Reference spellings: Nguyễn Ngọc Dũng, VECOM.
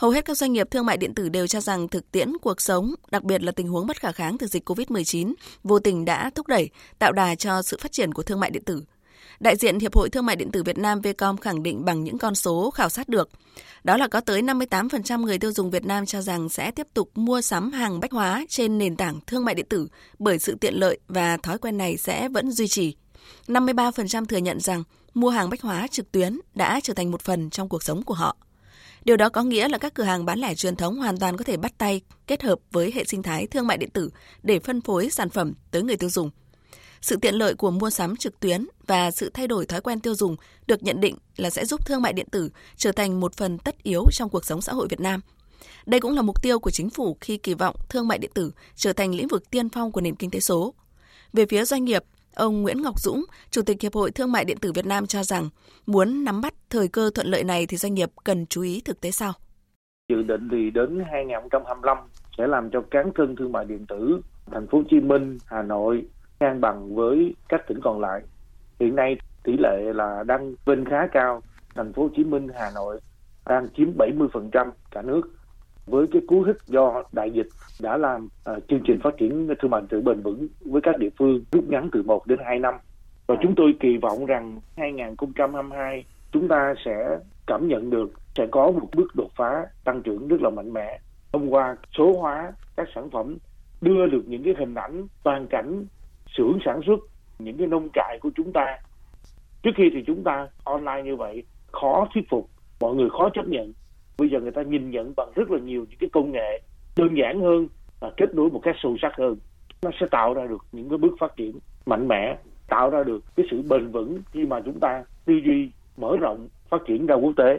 Hầu hết các doanh nghiệp thương mại điện tử đều cho rằng thực tiễn cuộc sống, đặc biệt là tình huống bất khả kháng từ dịch COVID-19, vô tình đã thúc đẩy, tạo đà cho sự phát triển của thương mại điện tử. Đại diện Hiệp hội Thương mại điện tử Việt Nam VECOM khẳng định bằng những con số khảo sát được, đó là có tới 58% người tiêu dùng Việt Nam cho rằng sẽ tiếp tục mua sắm hàng bách hóa trên nền tảng thương mại điện tử bởi sự tiện lợi và thói quen này sẽ vẫn duy trì. 53% thừa nhận rằng mua hàng bách hóa trực tuyến đã trở thành một phần trong cuộc sống của họ. Điều đó có nghĩa là các cửa hàng bán lẻ truyền thống hoàn toàn có thể bắt tay kết hợp với hệ sinh thái thương mại điện tử để phân phối sản phẩm tới người tiêu dùng. Sự tiện lợi của mua sắm trực tuyến và sự thay đổi thói quen tiêu dùng được nhận định là sẽ giúp thương mại điện tử trở thành một phần tất yếu trong cuộc sống xã hội Việt Nam. Đây cũng là mục tiêu của chính phủ khi kỳ vọng thương mại điện tử trở thành lĩnh vực tiên phong của nền kinh tế số. Về phía doanh nghiệp, ông Nguyễn Ngọc Dũng, Chủ tịch Hiệp hội Thương mại điện tử Việt Nam cho rằng muốn nắm bắt thời cơ thuận lợi này thì doanh nghiệp cần chú ý thực tế sau. Dự định thì đến 2025 sẽ làm cho cán cân thương mại điện tử Thành phố Hồ Chí Minh, Hà Nội ngang bằng với các tỉnh còn lại. Hiện nay tỷ lệ là đang vênh khá cao. Thành phố Hồ Chí Minh, Hà Nội đang chiếm 70% cả nước. Với cái cú hích do đại dịch đã làm chương trình phát triển thương mại điện tử bền vững với các địa phương rút ngắn từ 1 đến 2 năm. Và chúng tôi kỳ vọng rằng 2022 chúng ta sẽ cảm nhận được sẽ có một bước đột phá tăng trưởng rất là mạnh mẽ thông qua số hóa các sản phẩm, đưa được những cái hình ảnh toàn cảnh xưởng sản xuất, những cái nông trại của chúng ta. Trước khi thì chúng ta online như vậy khó thuyết phục, mọi người khó chấp nhận. Bây giờ người ta nhìn nhận bằng rất là nhiều những cái công nghệ đơn giản hơn và kết nối một cách sâu sắc hơn. Nó sẽ tạo ra được những cái bước phát triển mạnh mẽ, tạo ra được cái sự bền vững khi mà chúng ta tư duy mở rộng, phát triển ra quốc tế.